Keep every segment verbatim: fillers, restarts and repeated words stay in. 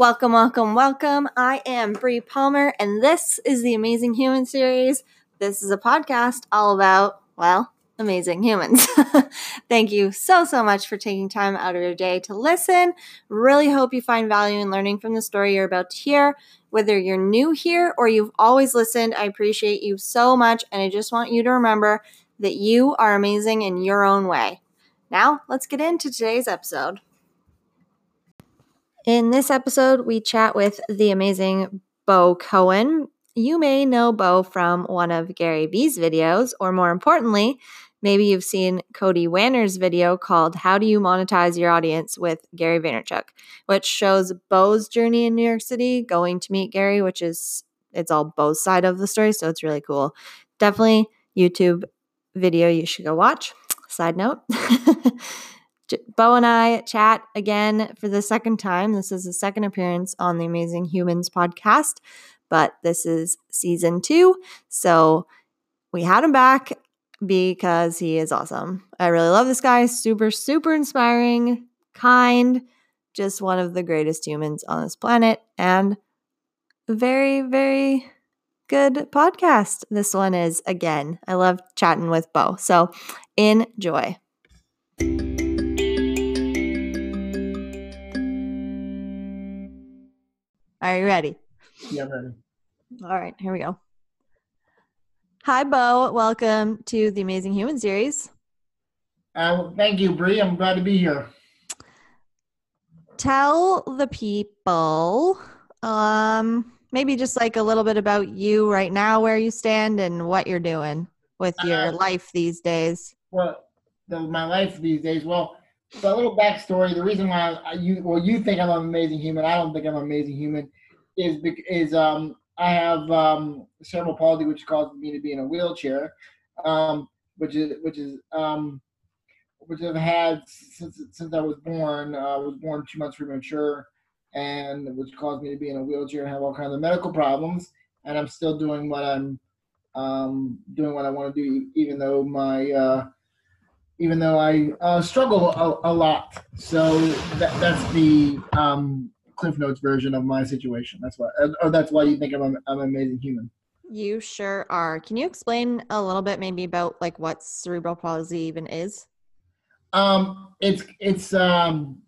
Welcome, welcome, welcome. I am Bree Palmer, and this is the Amazing Human series. This is a podcast all about, well, amazing humans. Thank you so, so much for taking time out of your day to listen. Really hope you find value in learning from the story you're about to hear. Whether you're new here or you've always listened, I appreciate you so much, and I just want you to remember that you are amazing in your own way. Now, let's get into today's episode. In this episode, we chat with the amazing Beau Cohen. You may know Beau from one of Gary V's videos, or more importantly, maybe you've seen Cody Wanner's video called How Do You Monetize Your Audience with Gary Vaynerchuk, which shows Beau's journey in New York City, going to meet Gary, which is, it's all Beau's side of the story, so it's really cool. Definitely YouTube video you should go watch. Side note. Beau and I chat again for the second time. This is the second appearance on the Amazing Humans podcast, but this is season two. So we had him back because he is awesome. I really love this guy. Super, super inspiring, kind, just one of the greatest humans on this planet, and very, very good podcast. This one is, again, I love chatting with Beau. So enjoy. Are you ready? Yeah, I'm ready. All right, here we go. Hi, Beau. Welcome to the Amazing Human series. Uh, thank you, Bree. I'm glad to be here. Tell the people, um, maybe just like a little bit about you right now, where you stand and what you're doing with your uh, life these days. Well, the, my life these days, well, so a little backstory. The reason why I, you, well, you think I'm an amazing human, I don't think I'm an amazing human, is is um I have um cerebral palsy, which causes me to be in a wheelchair, um which is which is um which I've had since since I was born. Uh, I was born two months premature, and which caused me to be in a wheelchair and have all kinds of medical problems. And I'm still doing what I'm um doing what I want to do, even though my uh, even though I uh, struggle a, a lot. So that, that's the um, Cliff Notes version of my situation. That's why, or that's why you think I'm, I'm an amazing human. You sure are. Can you explain a little bit maybe about like what cerebral palsy even is? Um, it's, it's um,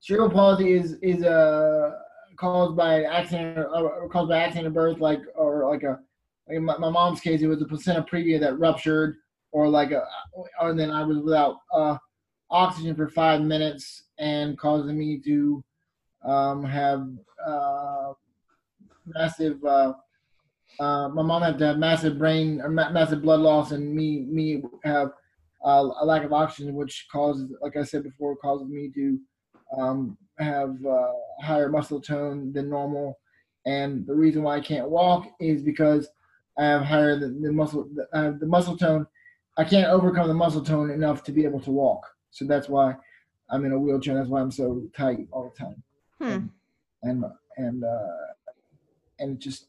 cerebral palsy is, is uh, caused by an accident or caused by accident of birth, like, or like a, like in my, my mom's case, it was the placenta previa that ruptured. Or like, a, or then I was without uh, oxygen for five minutes, and causing me to um, have uh, massive. Uh, uh, my mom had to have massive brain, or ma- massive blood loss, and me, me have uh, a lack of oxygen, which causes, like I said before, causes me to um, have uh, higher muscle tone than normal. And the reason why I can't walk is because I have higher the, the muscle, the, I have the muscle tone. I can't overcome the muscle tone enough to be able to walk. So that's why I'm in a wheelchair. That's why I'm so tight all the time. Hmm. And, and, and, uh, and just,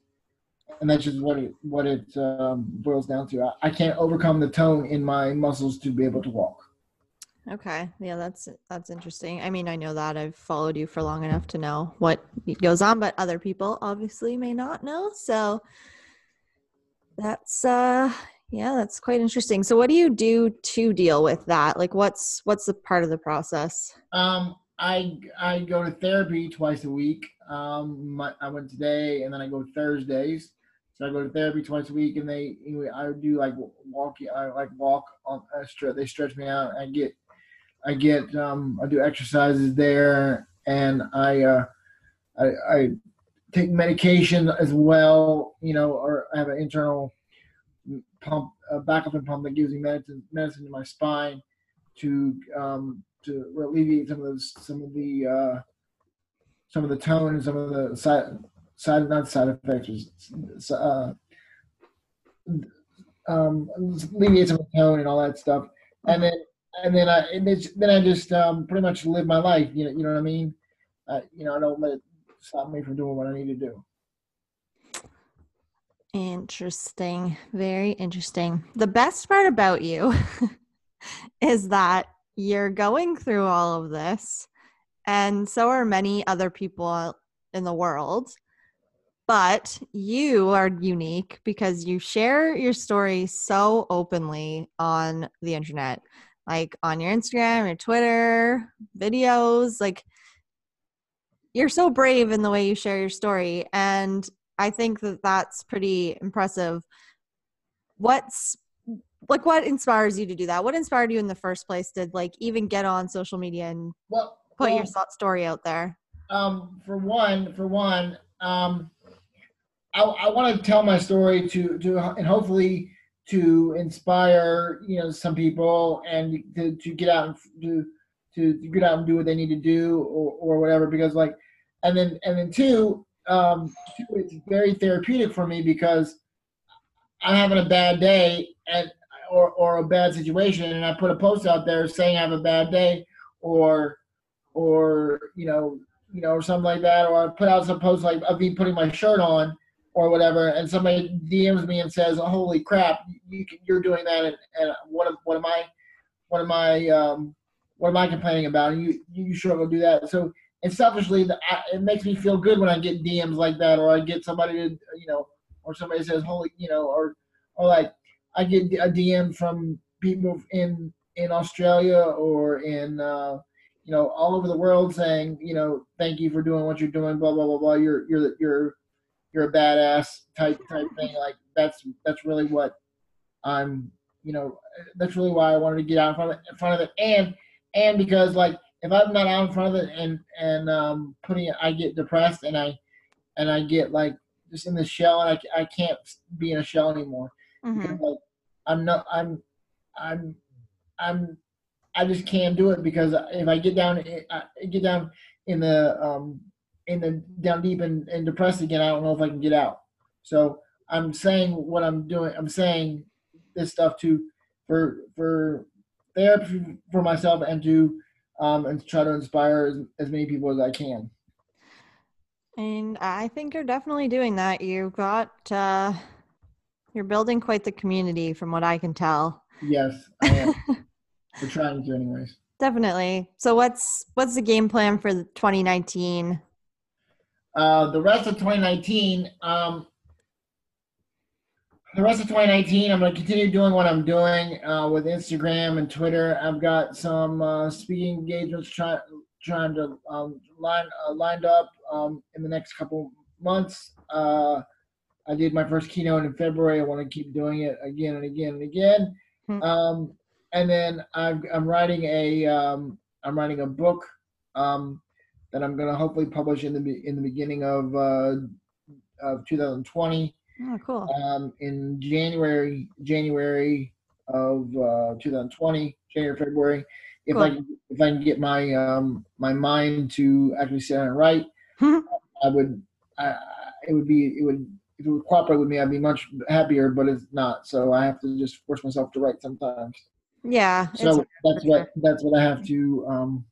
and that's just what it, what it um, boils down to. I, I can't overcome the tone in my muscles to be able to walk. Okay. Yeah, that's, that's interesting. I mean, I know that I've followed you for long enough to know what goes on, but other people obviously may not know. So that's, uh, yeah, that's quite interesting. So what do you do to deal with that? Like what's what's the part of the process? Um, I I go to therapy twice a week. Um, my, I went today and then I go Thursdays. So I go to therapy twice a week, and they anyway, I do like walk I like walk on I stretch, they stretch me out. I get I get um, I do exercises there, and I uh, I I take medication as well, you know, or I have an internal pump, a backup and pump that gives me medicine, medicine to my spine to um, to alleviate some of those, some of the uh, some of the tone and some of the side side not side effects, uh, um, alleviate some of the tone and all that stuff, and then and then I and then I just um, pretty much live my life. You know, you know what I mean. Uh, you know, I don't let it stop me from doing what I need to do. Interesting. Very interesting. The best part about you is that you're going through all of this and so are many other people in the world. But you are unique because you share your story so openly on the internet, like on your Instagram, your Twitter, videos. Like, you're so brave in the way you share your story. And I think that that's pretty impressive. What's like, what inspires you to do that? What inspired you in the first place to like even get on social media and well, put well, your story out there? Um, for one, for one, um, I, I want to tell my story to, to, and hopefully to inspire, you know, some people and to, to get out and do, to, to get out and do what they need to do or, or whatever, because like, and then, and then two, um, two, it's very therapeutic for me because I'm having a bad day and, or, or a bad situation. And I put a post out there saying I have a bad day or, or, you know, you know, or something like that, or I put out some posts like of me putting my shirt on or whatever, and somebody D Ms me and says, oh, "Holy crap, you, you're doing that!" And, and what, what am I, what am I, um, what am I complaining about? And you, you sure go do that? So, and selfishly, the, I, it makes me feel good when I get D Ms like that, or I get somebody to, you know, or somebody says, "Holy," you know, or, or like I get a D M from people in in Australia or in. Uh, you know, all over the world saying, you know, thank you for doing what you're doing, blah, blah, blah, blah. You're, you're, you're, you're a badass type, type thing. Like that's, that's really what I'm, you know, that's really why I wanted to get out in front of it, in front of it. And, and because like, if I'm not out in front of it and, and um, putting it, I get depressed and I, and I get like just in the shell and I, I can't be in a shell anymore. Mm-hmm. Because, like, I'm not, I'm, I'm, I'm, I just can't do it because if I get down, I get down in the, um, in the down deep and, and depressed again, I don't know if I can get out. So I'm saying what I'm doing. I'm saying this stuff to, for, for therapy for myself and to, um, and to try to inspire as, as many people as I can. And I think you're definitely doing that. You've got, uh, you're building quite the community from what I can tell. Yes, I am. We're trying to anyways. Definitely. So what's what's the game plan for twenty nineteen? Uh, the rest of twenty nineteen, um, the rest of twenty nineteen, I'm going to continue doing what I'm doing uh, with Instagram and Twitter. I've got some uh, speaking engagements trying trying to um, line uh, lined up um, in the next couple months. Uh, I did my first keynote in February. I want to keep doing it again and again and again. Mm-hmm. Um, And then I've, I'm writing a um, I'm writing a book um, that I'm going to hopefully publish in the in the beginning of uh, of twenty twenty. Oh, cool! Um, in January January of uh, twenty twenty, January February, if cool. I can, if I can get my um, my mind to actually sit down and write, I would I, it would be it would if it would cooperate with me, I'd be much happier. But it's not, so I have to just force myself to write sometimes. Yeah. So that's what, that's what I have to, um,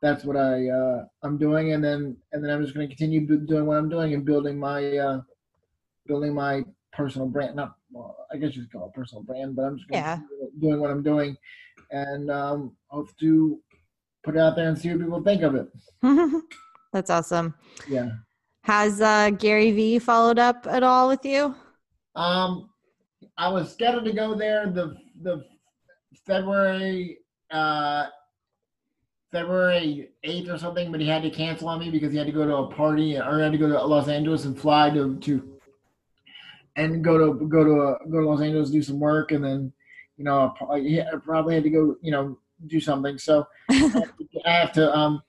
that's what I, uh, I'm doing. And then, and then I'm just going to continue doing what I'm doing and building my, uh, building my personal brand. Not, well, I guess you could call it personal brand, but I'm just gonna yeah. doing what I'm doing and, um, hope to put it out there and see what people think of it. That's awesome. Yeah. Has, uh, Gary V followed up at all with you? Um, I was scheduled to go there the the February uh, February eighth or something, but he had to cancel on me because he had to go to a party, or he had to go to Los Angeles and fly to to and go to go to uh, go to Los Angeles do some work, and then you know I probably had to go you know do something. So I have to um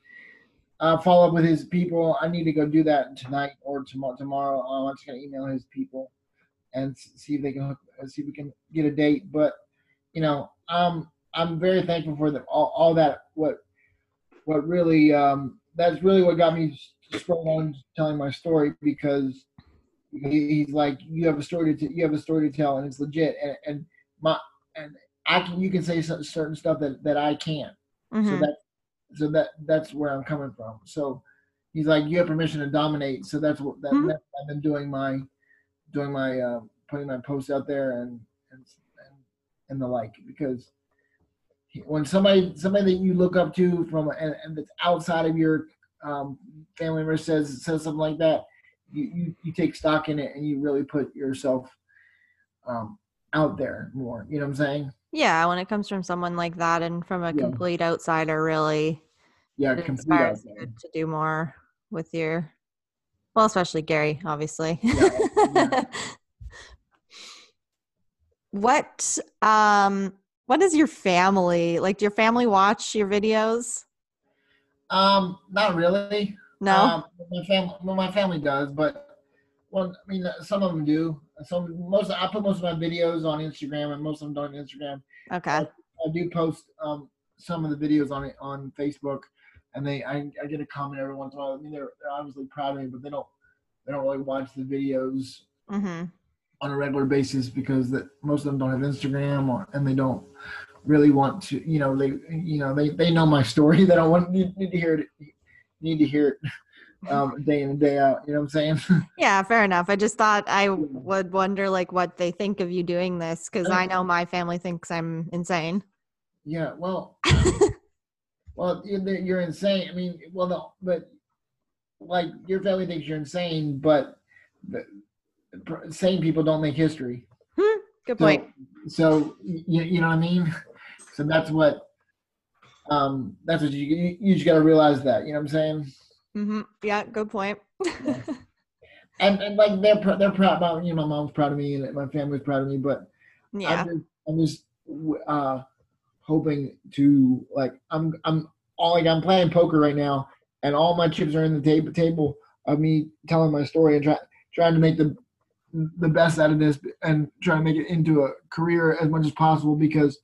uh, follow up with his people. I need to go do that tonight or tomorrow. Tomorrow uh, I'm just gonna email his people and see if they can hook, see if we can get a date. But you know, um, I'm very thankful for the, all, all that. What, what really, um, that's really what got me sprung on telling my story, because he's like, you have a story to, t- you have a story to tell, and it's legit. And, and my, and I can, you can say certain stuff that, that I can't. Mm-hmm. So that, so that, that's where I'm coming from. So he's like, you have permission to dominate. So that's what that, mm-hmm. that's what I've been doing my. doing my, uh, putting my posts out there and, and, and the like, because when somebody somebody that you look up to from and, and that's outside of your um, family member says says something like that, you, you you take stock in it and you really put yourself um, out there more. You know what I'm saying? Yeah, when it comes from someone like that and from a yeah. complete outsider, really. Yeah, it complete inspires outsider. You to do more with your, well, especially Gary, obviously. Yeah, yeah. What um what is your family like? Do your family watch your videos? Um, not really. No, um, my family. Well, my family does, but well, I mean, some of them do. Some most I put most of my videos on Instagram, and most of them don't on Instagram. Okay. I, I do post um some of the videos on on Facebook, and they I, I get a comment every once in a while. I mean, they're, they're obviously proud of me, but they don't they don't really watch the videos. Mm-hmm. On a regular basis, because that most of them don't have Instagram or, and they don't really want to, you know, they, you know, they, they know my story. They don't want need, need to hear it, need to hear it um, day in and day out. You know what I'm saying? Yeah, fair enough. I just thought I would wonder like what they think of you doing this. Cause I know my family thinks I'm insane. Yeah. Well, well, you're insane. I mean, well, no, but like your family thinks you're insane, but the, sane people don't make history. Hmm, good point. So, so you, you know what I mean? So that's what, um, that's what you, you just got to realize that, you know what I'm saying? Mm-hmm. Yeah. Good point. Yeah. And, and like they're, they're proud about, you know, my mom's proud of me and my family's proud of me, but yeah. I'm just, I'm just uh, hoping to like, I'm, I'm all like, I'm playing poker right now and all my chips are in the table table of me telling my story and try, trying to make the, the best out of this and try to make it into a career as much as possible, because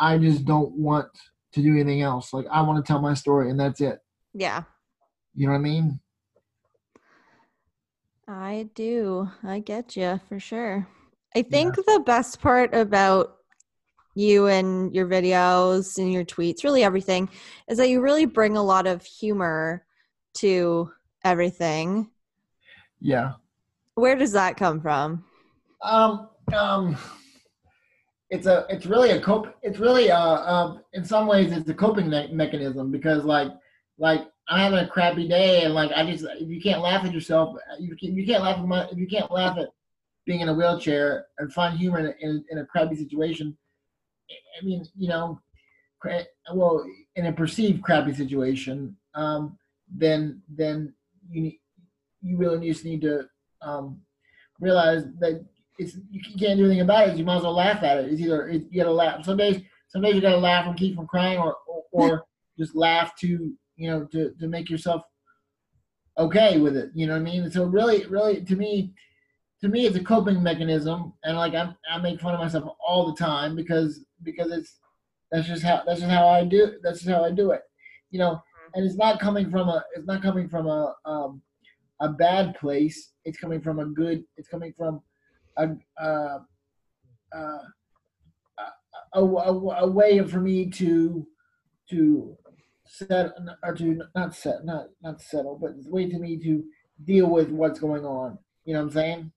I just don't want to do anything else. Like I want to tell my story and that's it. Yeah. You know what I mean? I do. I get you for sure. I think yeah. the best part about you and your videos and your tweets, really everything, is that you really bring a lot of humor to everything. Yeah. Where does that come from? Um, um, it's a, it's really a cope. It's really uh, uh, in some ways, it's a coping me- mechanism because, like, like I'm having a crappy day, and like I just, if you can't laugh at yourself, you can't, you can't laugh at my, if you can't laugh at being in a wheelchair and find humor in, in, in a crappy situation. I mean, you know, cra- well, in a perceived crappy situation, um, then then you you really just need to. Um, realize that it's you can't do anything about it. You might as well laugh at it. It's either it, you got to laugh. Some days, some days you got to laugh and keep from crying, or or, or just laugh to you know to, to make yourself okay with it. You know what I mean? And so really, really to me, to me, it's a coping mechanism. And like I, I make fun of myself all the time because because it's that's just how that's just how I do. That's just how I do it. You know, and it's not coming from a it's not coming from a um, a bad place. It's coming from a good, it's coming from a uh, uh, a, a, a way for me to, to set, or to not set, not, not settle, but it's a way to me to deal with what's going on. You know what I'm saying?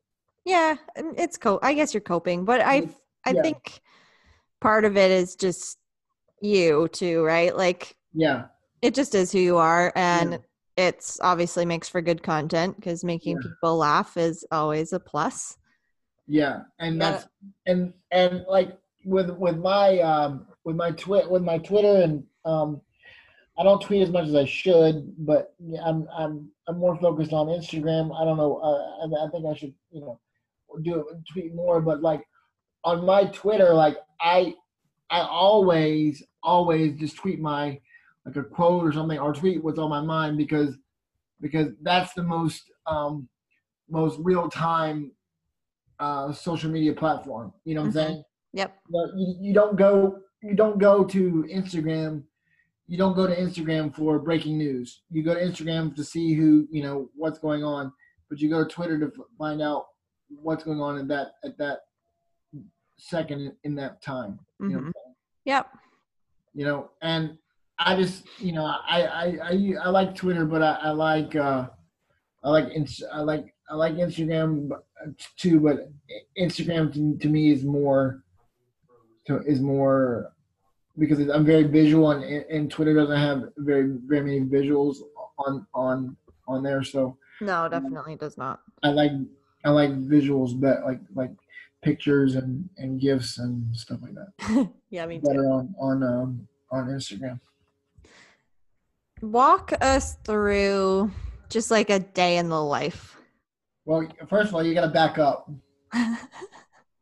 Yeah, it's co- I guess you're coping, but I, I yeah. think part of it is just you too, right? Like, yeah, it just is who you are. And yeah. It's obviously makes for good content because making yeah. people laugh is always a plus. Yeah. And yeah. that's, and, and like with, with my, um, with my twit, with my Twitter and, um, I don't tweet as much as I should, but I'm, I'm, I'm more focused on Instagram. I don't know. Uh, I, I think I should, you know, do it, tweet more, but like on my Twitter, like I, I always, always just tweet my, like a quote or something, or tweet what's on my mind, because because that's the most um, most real time uh, social media platform. You know what mm-hmm. I'm saying? Yep. You, you don't go you don't go to Instagram. You don't go to Instagram for breaking news. You go to Instagram to see who you know what's going on, but you go to Twitter to find out what's going on at that at that second in that time. You mm-hmm. know what I'm saying? Yep. You know and. I just, you know, I, I, I, I like Twitter, but I, I like, uh, I like, I like, I like Instagram too, but Instagram to, to me is more, to, is more because I'm very visual, and, and Twitter doesn't have very very many visuals on on on there. So no, definitely um, does not. I like I like visuals, but like like pictures and, and GIFs and stuff like that. Yeah, me too. Better on on um, on Instagram. Walk us through just like a day in the life. Well, first of all, you gotta back up.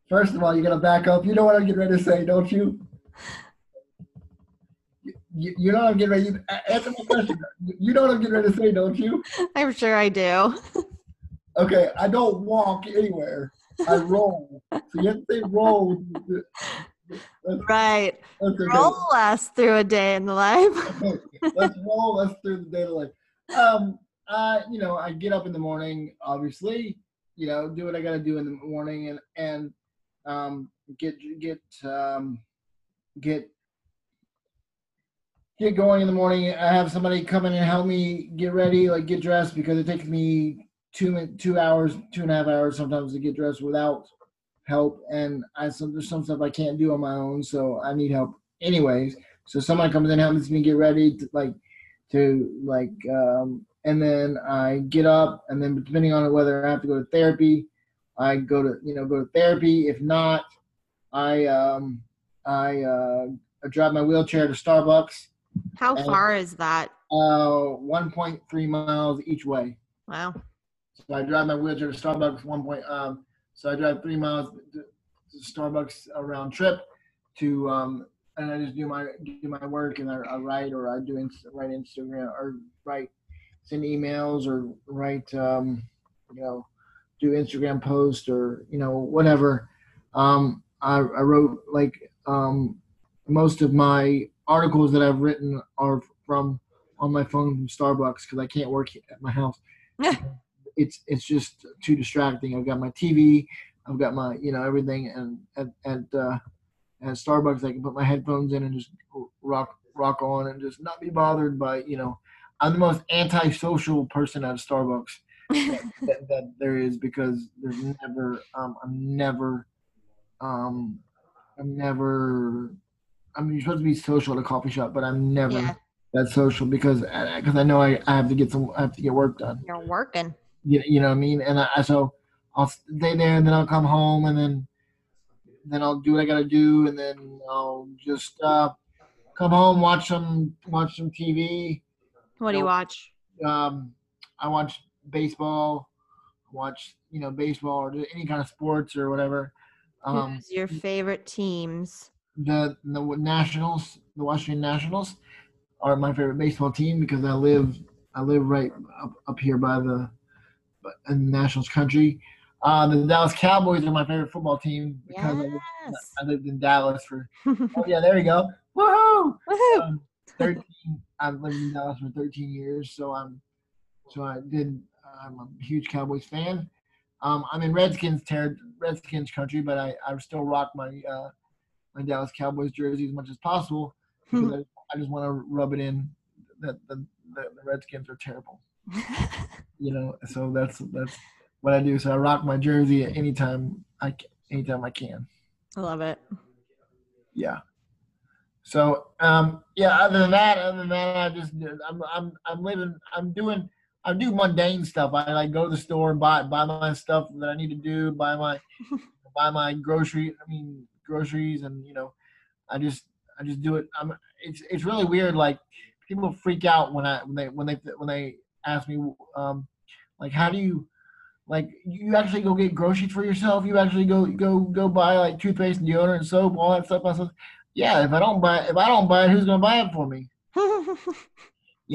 First of all, you gotta back up. You know what I'm getting ready to say, don't you? You, you know what I'm getting ready to answer my question. You know what I'm getting ready to say, don't you? I'm sure I do. Okay, I don't walk anywhere. I roll. So you have to say roll. Let's, right. Let's roll okay. us through a day in the life. Let's roll us through the day in the life. Um, I, you know, I get up in the morning, obviously, you know, do what I gotta do in the morning, and and um, get get um, get get going in the morning. I have somebody come in and help me get ready, like get dressed, because it takes me two two hours, two and a half hours sometimes to get dressed without help, and I some there's some stuff I can't do on my own, so I need help anyways. So someone comes in, helps me get ready, to, like to like, um, and then I get up, and then depending on whether I have to go to therapy, I go to you know go to therapy. If not, I um, I, uh, I drive my wheelchair to Starbucks. How and, far is that? Uh, one point three miles each way. Wow. So I drive my wheelchair to Starbucks one point. Um, So I drive three miles to Starbucks a round trip to, um, and I just do my do my work, and I, I write, or I do inst- write Instagram, or write send emails, or write um, you know do Instagram posts, or you know whatever. Um, I, I wrote like um, most of my articles that I've written are from on my phone from Starbucks, because I can't work at my house. It's it's just too distracting. I've got my T V, I've got my you know everything, and at at, uh, at Starbucks I can put my headphones in and just rock rock on and just not be bothered by you know. I'm the most antisocial person at Starbucks that, that, that there is, because there's never um, I'm never um, I'm never I mean you're supposed to be social at a coffee shop, but I'm never yeah. that social, because because I know I, I have to get some I have to get work done. You're working. You, you know what I mean? And I, so I'll stay there, and then I'll come home, and then then I'll do what I got to do, and then I'll just uh, come home, watch some watch some T V. What do you watch? Um, I watch baseball, watch, you know, baseball or any kind of sports or whatever. Um, Who's your favorite teams? The, the Nationals, the Washington Nationals are my favorite baseball team, because I live I live right up, up here by the – in the Nationals country. Uh, the Dallas Cowboys are my favorite football team, because yes. I, lived, I lived in Dallas for oh yeah there you go woohoo woohoo um, thirteen I've lived in Dallas for thirteen years, so I'm so I did I'm a huge Cowboys fan. Um, I'm in Redskins ter- Redskins country, but I, I still rock my uh, my Dallas Cowboys jersey as much as possible, because I, I just want to rub it in that the, the Redskins are terrible. You know, so that's that's what I do. So I rock my jersey at any time I anytime I can. I love it. Yeah. So um, yeah. Other than that, other than that, I just I'm I'm I'm living. I'm doing. I do mundane stuff. I like go to the store and buy buy my stuff that I need to do. Buy my buy my grocery. I mean groceries, and you know, I just I just do it. I'm. It's it's really weird. Like people freak out when I when they when they when they. ask me um like how do you like you actually go get groceries for yourself, you actually go go go buy like toothpaste and deodorant and soap, all that stuff myself. Yeah, if I don't buy it, if I don't buy it, who's gonna buy it for me? You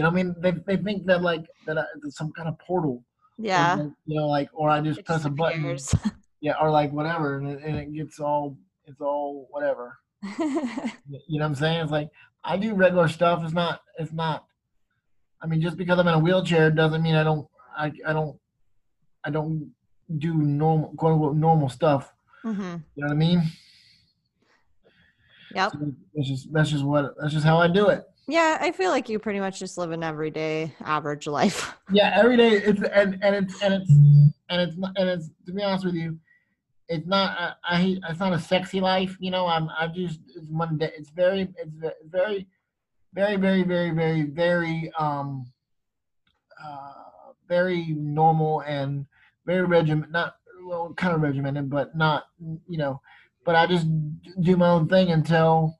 know what I mean? They they think that like that I, some kind of portal, yeah, like, you know, like, or I just it press just a button appears. Yeah, or like whatever, and it, and it gets all it's all whatever. You know what I'm saying? It's like I do regular stuff. It's not it's not I mean, just because I'm in a wheelchair doesn't mean I don't, I, I don't, I don't do normal, quote unquote, normal stuff. Mm-hmm. You know what I mean? Yep. So that's just that's just what that's just how I do it. Yeah, I feel like you pretty much just live an everyday average life. Yeah, every day it's and and it's and it's and it's and it's, and it's to be honest with you, it's not I, I it's not a sexy life, you know. I'm I just it's mundane. It's very it's very very very very very very um uh very normal and very regiment not well kind of regimented, but not you know. But I just do my own thing until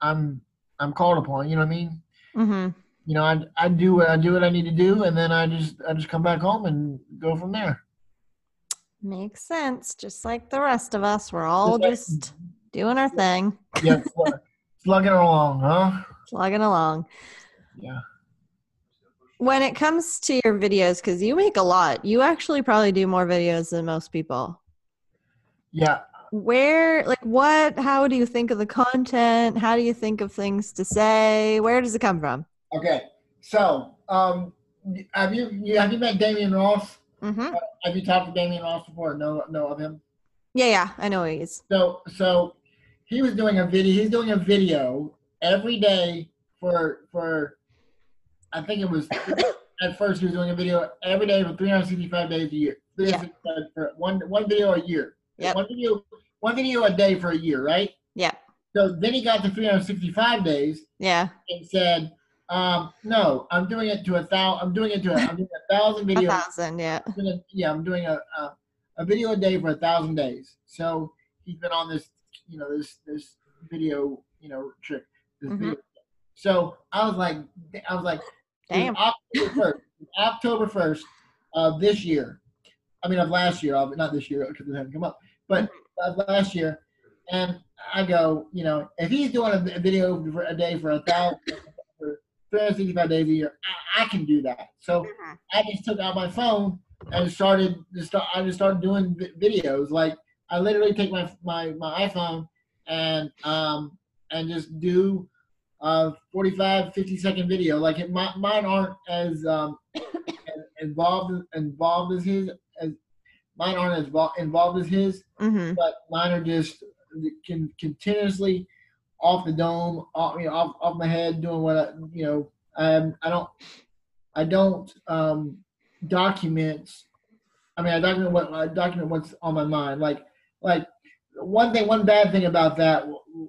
I'm I'm called upon. You know what I mean? Mm-hmm. You know, I I do what I do what I need to do, and then I just I just come back home and go from there. Makes sense. Just like the rest of us, we're all just, just like, doing our thing. Yeah, slug, slugging along, huh? Slugging along. Yeah. When it comes to your videos, because you make a lot, you actually probably do more videos than most people. Yeah. Where, like, what? How do you think of the content? How do you think of things to say? Where does it come from? Okay, so um, have you, you have you met Damien Ross? Mm-hmm. Uh, have you talked to Damien Ross before? Know know of him? Yeah, yeah, I know he is. So so he was doing a video. He's doing a video every day for for I think it was at first he was doing a video every day for three hundred sixty-five days a year. Yeah. For one one video a year. Yeah. One video one video a day for a year, right? Yeah. So then he got to three hundred sixty-five days. Yeah. And said. Um, no, I'm doing it to a thousand. I'm doing it to a, I'm doing a thousand videos. a thousand, yeah. I'm doing a, yeah, I'm doing a, a a video a day for a thousand days. So he's been on this, you know, this this video, you know, trick. This mm-hmm. video. So I was like, I was like, damn. October first, October first of this year. I mean, of last year, not this year because it hasn't come up, but of last year. And I go, you know, if he's doing a, a video for a day for a thousand. three hundred sixty-five days a year, I, I can do that. So uh-huh. I just took out my phone and started. Just, I just started doing videos. Like I literally take my my, my iPhone and um and just do a forty-five, fifty second video. Like it, my, mine aren't as um involved involved as his. As mine aren't as involved as his, mm-hmm. but mine are just can continuously. Off the dome, off, you know, off, off my head, doing what I, you know, I, I don't, I don't um, document. I mean, I document what I document what's on my mind. Like, like one thing, one bad thing about that,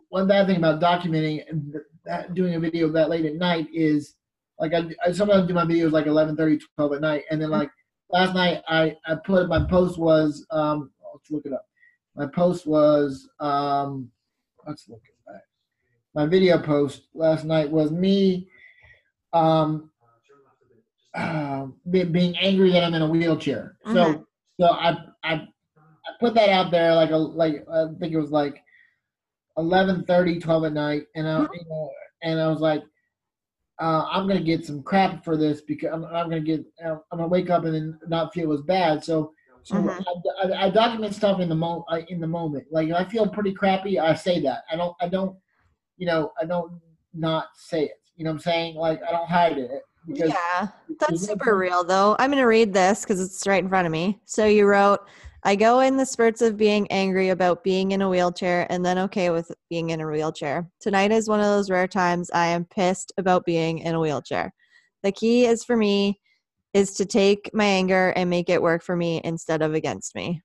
one bad thing about documenting and that, doing a video that late at night is, like, I, I sometimes do my videos like eleven thirty, twelve at night, and then like last night I, I put my post was um, let's look it up. My post was um, let's look. My video post last night was me um, uh, be, being angry that I'm in a wheelchair. Uh-huh. So, so I, I I put that out there like a like I think it was like eleven thirty, twelve at night, and I you know, and I was like, uh, I'm gonna get some crap for this because I'm, I'm gonna get I'm gonna wake up and then not feel as bad. So, so uh-huh. I, I, I document stuff in the mo in the moment. Like if I feel pretty crappy, I say that. I don't I don't. You know, I don't not say it. You know what I'm saying? Like, I don't hide it. Because yeah, that's super real, though. I'm going to read this because it's right in front of me. So you wrote, I go in the spurts of being angry about being in a wheelchair and then okay with being in a wheelchair. Tonight is one of those rare times I am pissed about being in a wheelchair. The key is for me is to take my anger and make it work for me instead of against me.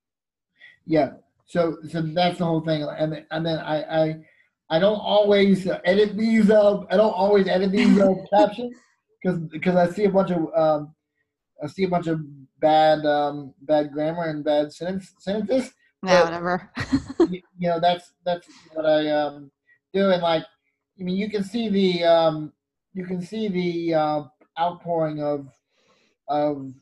Yeah. So, so that's the whole thing. And, and then I... I I don't always edit these up. I don't always edit these up captions because because I see a bunch of um, I see a bunch of bad um, bad grammar and bad sentence, sentences. No, whatever. you, you know that's that's what I um, do, and like I mean you can see the um, you can see the uh, outpouring of of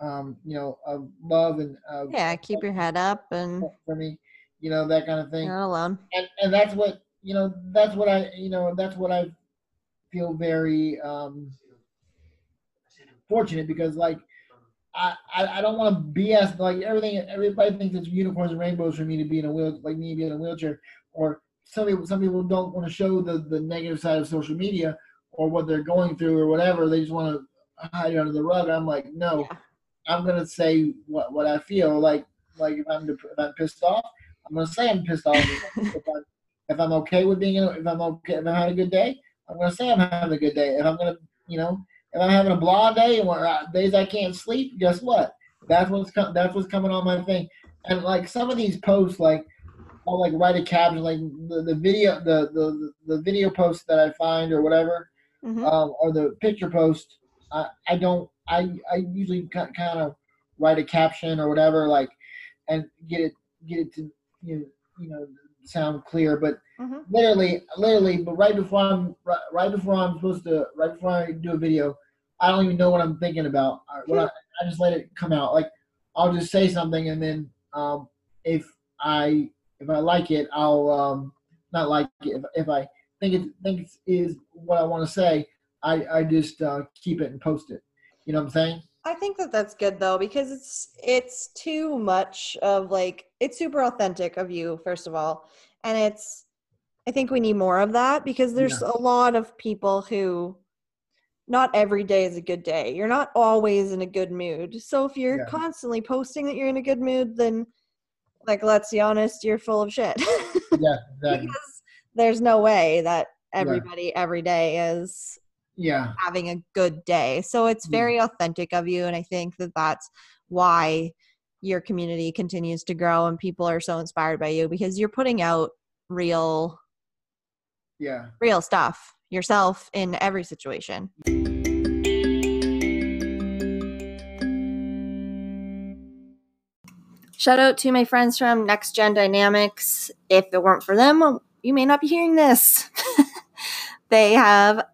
um, you know of love and of, yeah, keep your head up and for me, you know that kind of thing. You're not alone, and and that's what. You know, that's what I, you know, that's what I feel very um, fortunate because, like, I, I, I don't want to B S, like, everything, everybody thinks it's unicorns and rainbows for me to be in a wheel, like, me to be in a wheelchair, or some people, some people don't want to show the, the negative side of social media or what they're going through or whatever. They just want to hide it under the rug. I'm like, no, I'm going to say what, what I feel. Like, like if I'm, if I'm pissed off, I'm going to say I'm pissed off. If I'm, If I'm okay with being, in a, if I'm okay, if I'm having a good day, I'm gonna say I'm having a good day. If I'm gonna, you know, if I'm having a blah day, or days I can't sleep, guess what? That's what's com- that's what's coming on my thing. And like some of these posts, like I'll like write a caption, like the, the video, the, the, the video posts that I find or whatever, mm-hmm. um, or the picture post. I, I don't, I, I usually kind of write a caption or whatever, like, and get it, get it to, you know, you know sound clear, but mm-hmm. literally, literally, but right before I'm, right, right before I'm supposed to, right before I do a video, I don't even know what I'm thinking about. What I, I just let it come out. Like I'll just say something, and then um, if I if I like it, I'll um, not like it. If, if I think it think it is what I want to say, I I just uh, keep it and post it. You know what I'm saying? I think that that's good though, because it's it's too much of like it's super authentic of you, first of all, and it's I think we need more of that because there's yeah. a lot of people who. Not every day is a good day. You're not always in a good mood. So if you're yeah. constantly posting that you're in a good mood, then like, let's be honest, you're full of shit. Yeah, exactly. Because there's no way that everybody yeah. every day is yeah. having a good day. So it's very yeah. authentic of you. And I think that that's why your community continues to grow and people are so inspired by you because you're putting out real, yeah, real stuff. Yourself in every situation. Shout out to my friends from Next Gen Dynamics. If it weren't for them, you may not be hearing this. They have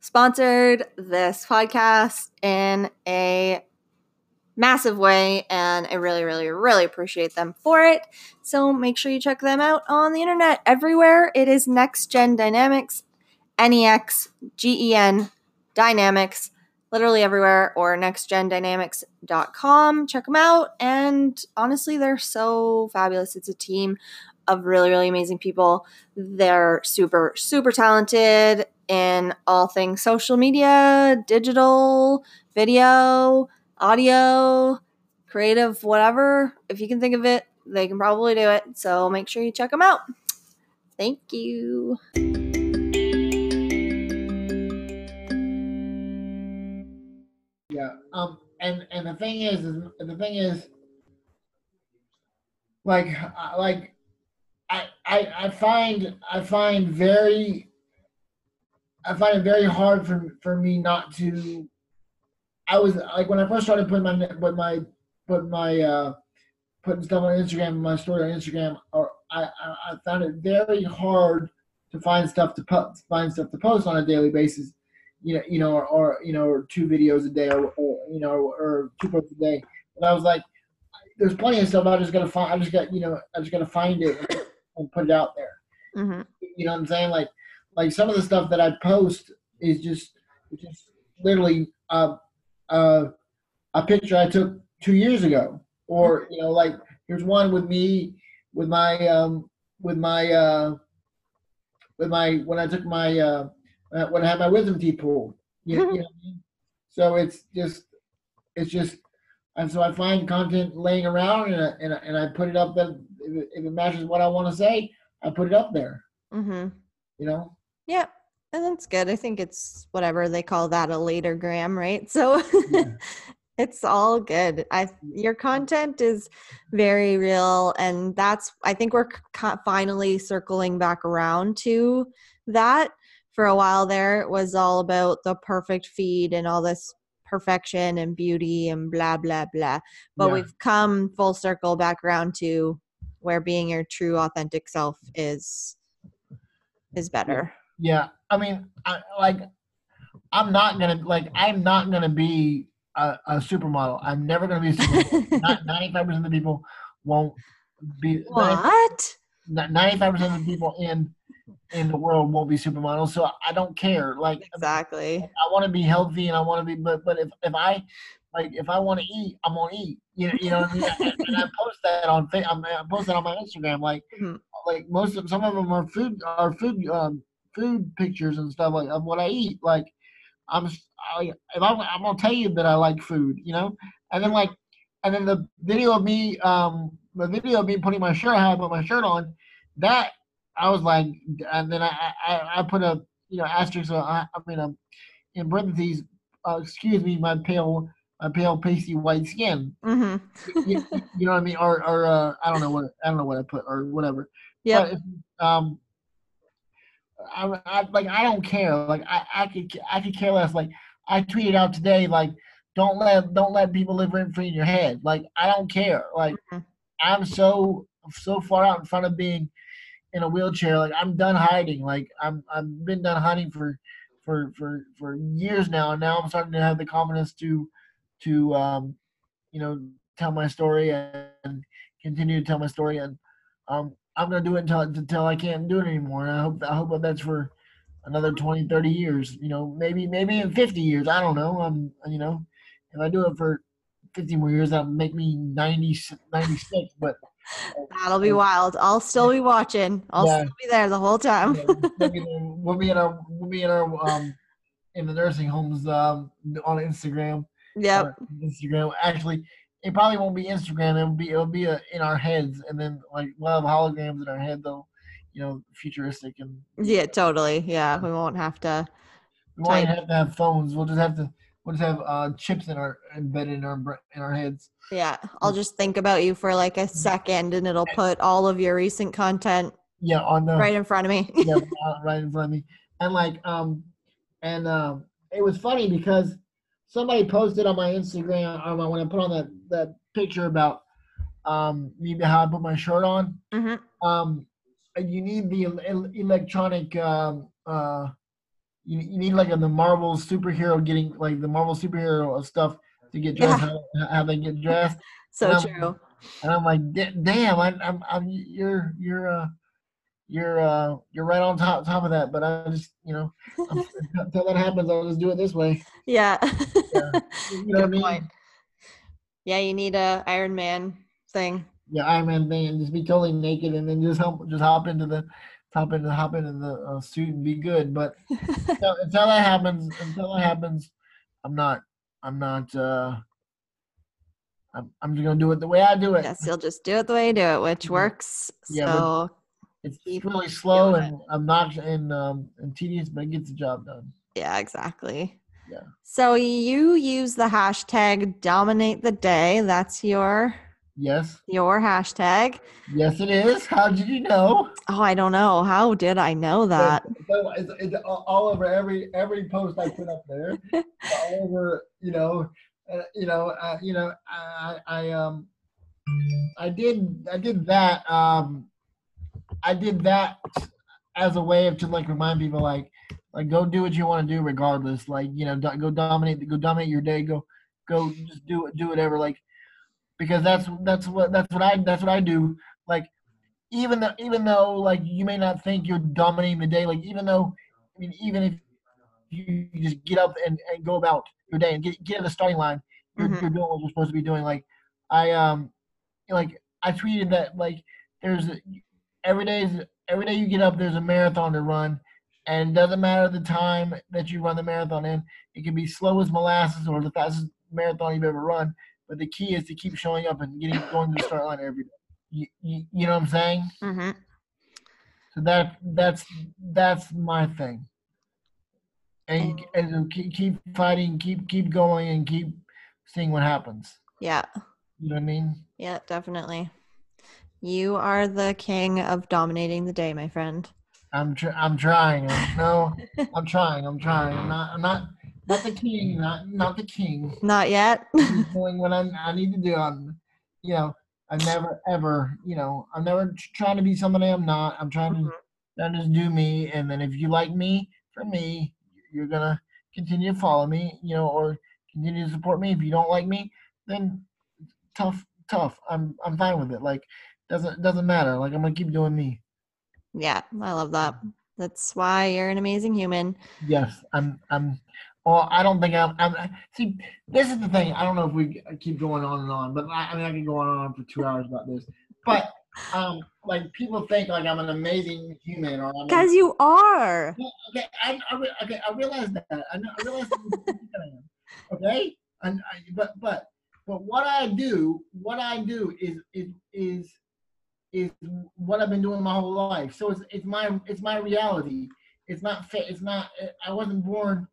sponsored this podcast in a massive way, and I really, really, really appreciate them for it. So make sure you check them out on the internet everywhere. It is Next Gen Dynamics. N E X G E N Dynamics, literally everywhere, or next gen dynamics dot com. Check them out. And honestly, they're so fabulous. It's a team of really, really amazing people. They're super, super talented in all things social media, digital, video, audio, creative, whatever. If you can think of it, they can probably do it. So make sure you check them out. Thank you. Yeah. Um. And, and the thing is, is, the thing is, like, like, I, I, I find, I find very, I find it very hard for, for me not to. I was like when I first started putting my, put my, put my, uh, putting stuff on Instagram, my story on Instagram, or I, I, I found it very hard to find stuff to po- find stuff to post on a daily basis. You know, you know, or, or you know, or two videos a day, or, or you know, or, or two posts a day. And I was like, "There's plenty of stuff. I just gotta find. I just got, you know, I just gotta find it and, and put it out there." Mm-hmm. You know what I'm saying? Like, like some of the stuff that I post is just, just literally uh, uh, a picture I took two years ago, or you know, like here's one with me, with my, um, with my, uh, with my when I took my. Uh, Uh, when I had my wisdom teeth pulled, you know, you know what I mean? So it's just, it's just, and so I find content laying around and I, and I, and I put it up there. If it matches what I want to say, I put it up there. Mm-hmm. You know? Yeah, and that's good. I think it's whatever they call that a later gram, right? So yeah. It's all good. I your content is very real, and that's I think we're ca- finally circling back around to that. For a while there, it was all about the perfect feed and all this perfection and beauty and blah, blah, blah. But yeah. We've come full circle back around to where being your true authentic self is is better. Yeah. I mean, I, like, I'm not going to, like, I'm not going to be a, a supermodel. I'm never going to be a supermodel. Not ninety-five percent of the people won't be. What? ninety-five percent of the people in. in the world won't be supermodels, so I don't care. Like exactly, I, I want to be healthy and I want to be, but but if, if I like if I want to eat, I'm gonna eat. You know, you know what I mean. And, and I post that on I post that on my Instagram. Like mm-hmm. like most of some of them are food are food um, food pictures and stuff like of what I eat. Like I'm I, if I'm I'm gonna tell you that I like food, you know. And then like and then the video of me um the video of me putting my shirt how I put my shirt on that. I was like, and then I, I, I put a, you know, asterisk, I, I mean, a, in parentheses, uh, excuse me, my pale a pale, pasty white skin. Mm-hmm. you, you know what I mean? Or, or uh, I don't know what I don't know what I put or whatever. Yeah. Um, I, I like I don't care. Like I, I could I could care less. Like I tweeted out today. Like don't let don't let people live rent free in your head. Like I don't care. Like mm-hmm. I'm so so far out in front of being in a wheelchair. Like I'm done hiding. Like I'm I've been done hiding for for for for years now. And now I'm starting to have the confidence to. to, um, you know, tell my story and continue to tell my story. And um, I'm going to do it until, until I can't do it anymore. And I hope, I hope that's for another twenty, thirty years, you know, maybe, maybe in fifty years. I don't know. I'm, you know, if I do it for fifty more years, that'll make me ninety, ninety-six, but that'll be wild. I'll still be watching. I'll yeah. still be there the whole time. Yeah, we'll be in our, we'll be in our, um, in the nursing homes um, on Instagram. Yeah, Instagram. Actually, it probably won't be Instagram. It'll be it'll be a, in our heads, and then like we'll have holograms in our head, though. You know, futuristic and yeah, totally. Yeah, we won't have to. We won't have to have phones. We'll just have to. We'll just have uh, chips in our embedded in our in our heads. Yeah, I'll just think about you for like a second, and it'll put all of your recent content. Yeah, on the right in front of me. yeah, right in front of me, and like um, and um, it was funny because. Somebody posted on my Instagram um, when I put on that, that picture about um, how I put my shirt on. Mm-hmm. Um, you need the electronic, um, uh, you, you need like a, the Marvel superhero getting, like the Marvel superhero stuff to get dressed, yeah. how, how they get dressed. So and true. And I'm like, damn, I, I'm, I'm, you're, you're, uh, you're, uh, you're right on top, top of that. But I just, you know, until that happens, I'll just do it this way. Yeah. Yeah. You know Good what I mean? Point. Yeah, you need a Iron Man thing. Yeah, Iron Man thing, and just be totally naked, and then just help, just hop into the, hop into, hop into the uh, suit and be good. But until, until that happens, until that happens, I'm not, I'm not, uh, I'm, I'm just gonna do it the way I do it. Yes, you'll just do it the way you do it, which works. Yeah, so it's really slow and obnoxious and um and tedious, but it gets the job done. Yeah, exactly. Yeah. So you use the hashtag dominate the day. That's your yes. Your hashtag. Yes, it is. How did you know? Oh, I don't know. How did I know that? So, so it's, it's all over every every post I put up there. all over, you know, uh, you know, uh, you know. I, I um, I did I did that um, I did that as a way of to like remind people like. Like go do what you want to do, regardless. Like you know, do, go dominate, go dominate your day. Go, go, just do do whatever. Like because that's that's what that's what I that's what I do. Like even though even though like you may not think you're dominating the day. Like even though I mean even if you, you just get up and, and go about your day and get get to the starting line, you're, mm-hmm. you're doing what you're supposed to be doing. Like I um like I tweeted that like there's a, every day is every day you get up there's a marathon to run. And it doesn't matter the time that you run the marathon in. It can be slow as molasses or the fastest marathon you've ever run. But the key is to keep showing up and getting going to the start line every day. You, you, you know what I'm saying? Mm-hmm. So that that's that's my thing. And, and keep, keep fighting, keep keep going, and keep seeing what happens. Yeah. You know what I mean? Yeah, definitely. You are the king of dominating the day, my friend. I'm tr- I'm trying. I'm, no, I'm trying. I'm trying. I'm not. I'm not. Not the king. Not not the king. Not yet. I'm doing what I, I need to do. I'm, you know, I never ever. You know, I'm never trying to be somebody I'm not. I'm trying mm-hmm. to, to just do me. And then if you like me, for me, you're gonna continue to follow me. You know, or continue to support me. If you don't like me, then tough, tough. I'm I'm fine with it. Like doesn't doesn't matter. Like I'm gonna keep doing me. Yeah, I love that. That's why you're an amazing human. Yes, I'm. I'm. Well, I don't think I'm. I'm see, this is the thing. I don't know if we keep going on and on, but I, I mean, I can go on and on for two hours about this. But um, like people think like I'm an amazing human, or because you are. Well, okay, I, I, okay, I realize that. I, know, I realize that I am. Okay, and I, but but but what I do, what I do is is is. is what I've been doing my whole life. So it's it's my it's my reality. It's not fit. It's not. I wasn't born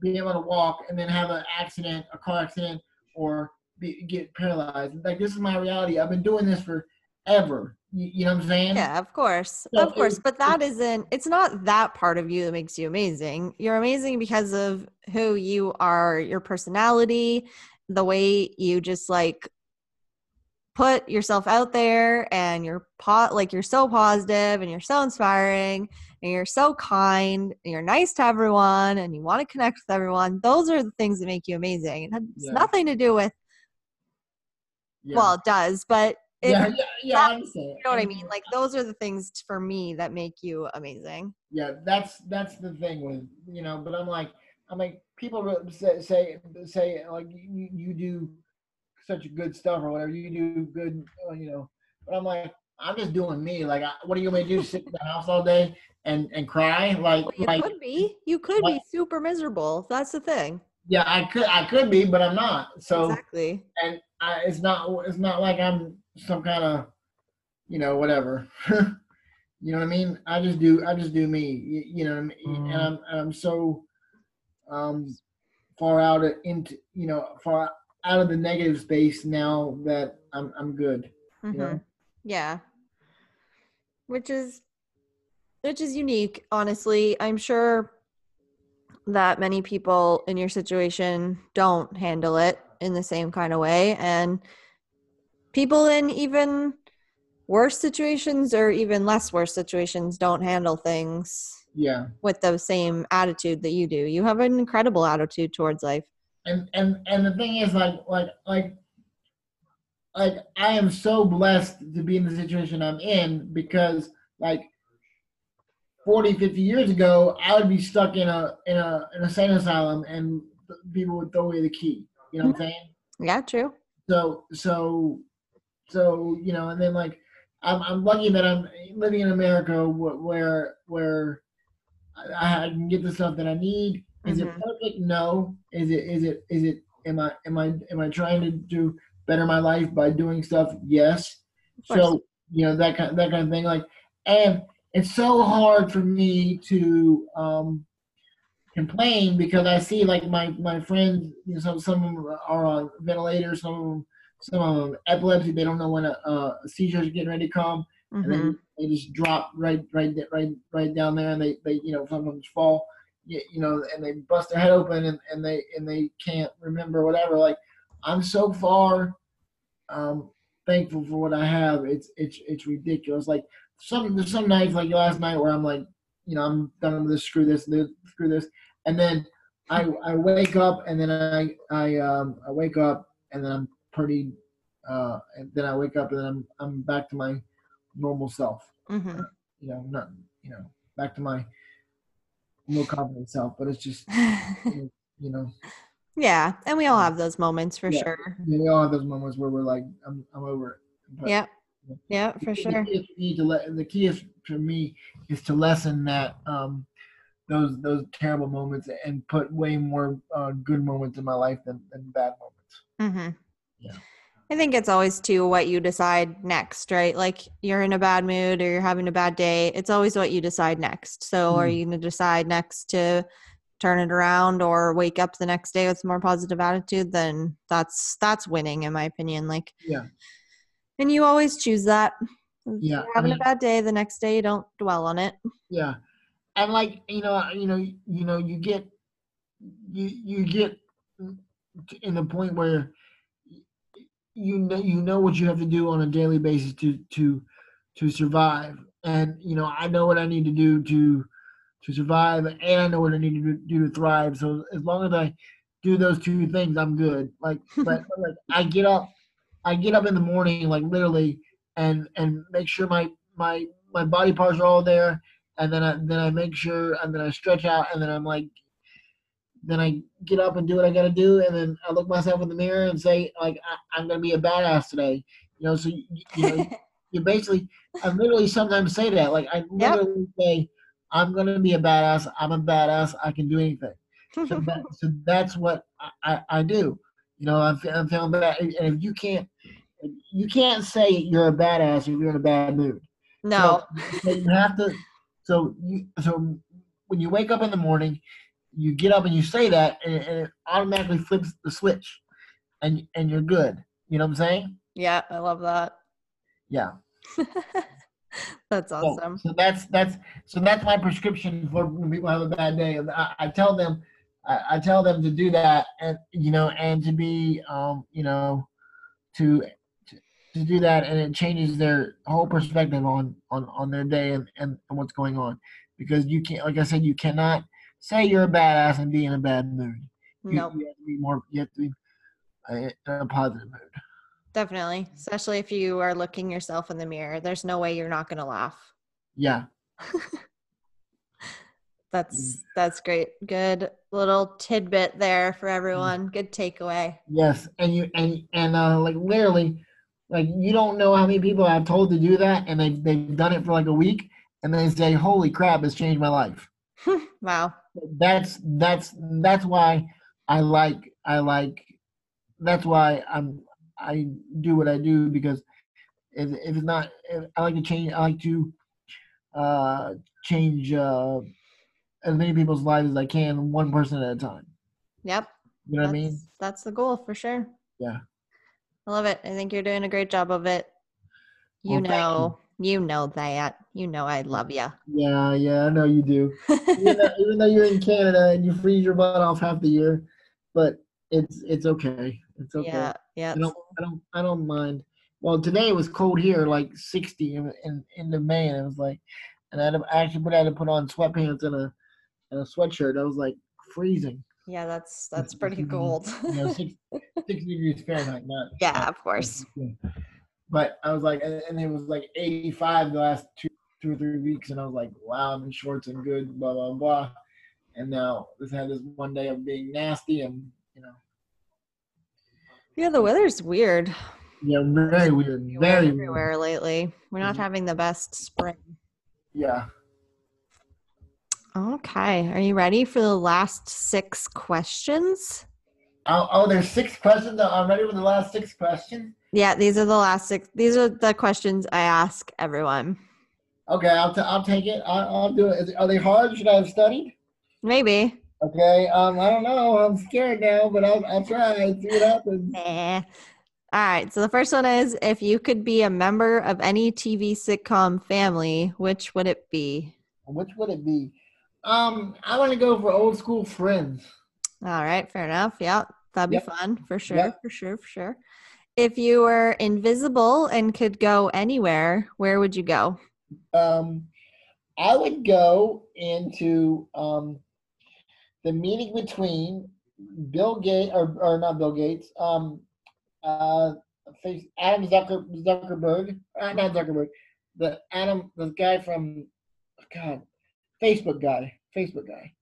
being able to walk and then have an accident, a car accident, or be, get paralyzed. Like, this is my reality. I've been doing this forever. You, you know what I'm saying? Yeah, of course. So of course. It, but that it, isn't, it's not that part of you that makes you amazing. You're amazing because of who you are, your personality, the way you just like put yourself out there, and you're po- like you're so positive and you're so inspiring and you're so kind and you're nice to everyone and you want to connect with everyone. Those are the things that make you amazing. It has yeah. nothing to do with, yeah. well, it does, but it, yeah, yeah, yeah, that, you know what I mean? Like, those are the things for me that make you amazing. Yeah. That's, that's the thing with, you know, but I'm like, I'm like, people say, say, say like you, you do such good stuff or whatever, you do good, you know, but I'm like, I'm just doing me. Like, I, what are you going to do? Sit in the house all day and, and cry? Like, well, you like, could be, you could like, be super miserable. That's the thing. Yeah, I could, I could be, but I'm not. So exactly. And I, it's not, it's not like I'm some kind of, you know, whatever, you know what I mean? I just do, I just do me, you, you know what I mean? Mm. And I'm, I'm so um, far out into, you know, far out of the negative space now that I'm I'm good. Mm-hmm. You know? Yeah. Which is, which is unique, honestly. I'm sure that many people in your situation don't handle it in the same kind of way. And people in even worse situations or even less worse situations don't handle things yeah. with the same attitude that you do. You have an incredible attitude towards life. And, and and the thing is, like, like, like, like, I am so blessed to be in the situation I'm in, because like forty, fifty years ago, I would be stuck in a, in a, in a insane asylum and people would throw away the key. You know what I'm saying? Yeah, true. So, so, so, you know, and then like, I'm, I'm lucky that I'm living in America where, where I, I can get the stuff that I need. Is mm-hmm. it perfect? No. Is it? Is it? Is it? Am I? Am I? Am I trying to do better my life by doing stuff? Yes. So you know that kind, that kind of thing. Like, and it's so hard for me to um, complain, because I see like my, my friends. You know, some some of them are on ventilators. Some of them, some of them epilepsy. They don't know when a, a seizure is getting ready to come, mm-hmm. and then they just drop right, right, right, right down there, and they, they you know some of them just fall. You know, and they bust their head open, and, and they and they can't remember whatever. Like, I'm so far um, thankful for what I have. It's it's it's ridiculous. Like some some nights, like last night, where I'm like, you know, I'm done with this. Screw this. this screw this. And then I I wake up, and then I I um I wake up, and then I'm pretty. Uh, and then I wake up, and then I'm I'm back to my normal self. Mm-hmm. You know, not you know back to my. more confident self, but it's just, you know. Yeah, and we all have those moments for yeah. sure. Yeah, we all have those moments where we're like, I'm, I'm over it. But, yeah, you know, yeah, for the, sure. The key, is to le- the key is for me is to lessen that um, those those terrible moments and put way more uh, good moments in my life than, than bad moments. Mm-hmm. Yeah. I think it's always too what you decide next, right? Like you're in a bad mood or you're having a bad day. It's always what you decide next. So mm-hmm. are you going to decide next to turn it around or wake up the next day with a more positive attitude? Then that's, that's winning in my opinion. Like, yeah. And you always choose that. Yeah. If you're having I mean, a bad day, the next day you don't dwell on it. Yeah. And like, you know, you know, you know, you get, you, you get in the point where, you know, you know what you have to do on a daily basis to, to, to survive. And, you know, I know what I need to do to, to survive, and I know what I need to do to thrive. So as long as I do those two things, I'm good. Like, but like I get up, I get up in the morning, like literally, and, and make sure my, my, my body parts are all there. And then I, then I make sure, and then I stretch out, and then I'm like, then I get up and do what I got to do. And then I look myself in the mirror and say, like, I, I'm going to be a badass today. You know, so you, you, know, you basically, I literally sometimes say that, like, I literally yep. say, I'm going to be a badass. I'm a badass. I can do anything. So, that, so that's what I, I, I do. You know, I'm, I'm feeling bad. And if you can't, you can't say you're a badass if you're in a bad mood. No. So, so you have to, so you, so when you wake up in the morning, you get up and you say that, and it automatically flips the switch. and and you're good. You know what I'm saying? Yeah, I love that. Yeah. That's awesome. So, so that's that's so that's my prescription for when people have a bad day. I, I tell them, I, I tell them to do that, and you know, and to be, um, you know, to to, to do that, and it changes their whole perspective on on, on their day and, and what's going on, because you can't, like I said, you cannot say you're a badass and be in a bad mood. You, nope. you have to be more. You have to be in a positive mood. Definitely. Especially if you are looking yourself in the mirror, there's no way you're not going to laugh. Yeah. That's, that's great. Good little tidbit there for everyone. Good takeaway. Yes. And you, and, and, uh, like literally, like you don't know how many people I've told to do that. And they, they've done it for like a week and they say, holy crap, it's changed my life. Wow. That's, that's, that's why I like, I like, that's why I'm, I do what I do, because if, if it's not, if I like to change, I like to uh, change uh, as many people's lives as I can, one person at a time. Yep. You know that's, what I mean? That's the goal for sure. Yeah. I love it. I think you're doing a great job of it. You well, know, you. you know that. You know I love you. Yeah, yeah, I know you do. even, though, even though you're in Canada and you freeze your butt off half the year, but it's it's okay. It's okay. Yeah, yeah. I don't, I don't, I don't mind. Well, today it was cold here, like sixty in in, in the May, and it was like, and I, had to, I actually put I had to put on sweatpants and a and a sweatshirt. I was like freezing. Yeah, that's that's pretty cold. You know, six, six degrees Fahrenheit. Not, yeah, not, of course. But I was like, and it was like eighty-five the last two, two or three weeks, and I was like, wow, I'm in shorts and good, blah blah blah. And now this had this one day of being nasty, and you know. Yeah, the weather's weird. Yeah, very weird. Very everywhere weird. Lately. We're not having the best spring. Yeah. Okay. Are you ready for the last six questions? Oh, oh there's six questions. I'm ready for the last six questions. Yeah, these are the last six. These are the questions I ask everyone. Okay, I'll t- I'll take it. I'll, I'll do it. Is, are they hard? Should I have studied? Maybe. Okay, um, I don't know. I'm scared now, but I'll, I'll try and see what happens. All right, so the first one is, if you could be a member of any T V sitcom family, which would it be? Which would it be? Um, I want to go for Old School Friends. All right, fair enough. Yeah, that'd be yep. fun, for sure, yep. for sure, for sure. If you were invisible and could go anywhere, where would you go? Um, I would go into... Um, the meeting between Bill Gates, or, or not Bill Gates, um, uh, Adam Zucker, Zuckerberg, uh, not Zuckerberg, the Adam, the guy from, God, Facebook guy, Facebook guy.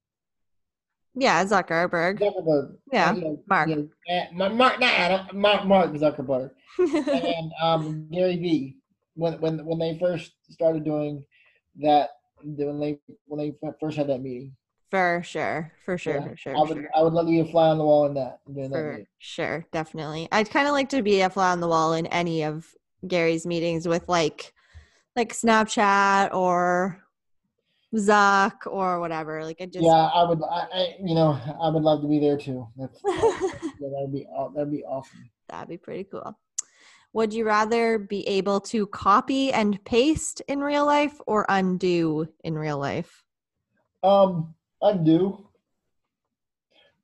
Yeah, Zuckerberg. Zuckerberg. Yeah, yeah Mark. Yeah, Mark, not Adam, Mark, Mark Zuckerberg. And um, Gary V. When when when they first started doing that, when they when they first had that meeting. For sure, for sure, yeah, for sure. I would, sure. I would love to be a fly on the wall in that. In for that sure, definitely. I'd kind of like to be a fly on the wall in any of Gary's meetings with like, like Snapchat or Zuck or whatever. Like I just. Yeah, I would. I, I you know I would love to be there too. That's, that would be that'd be awesome. That'd be pretty cool. Would you rather be able to copy and paste in real life or undo in real life? Um. Undo.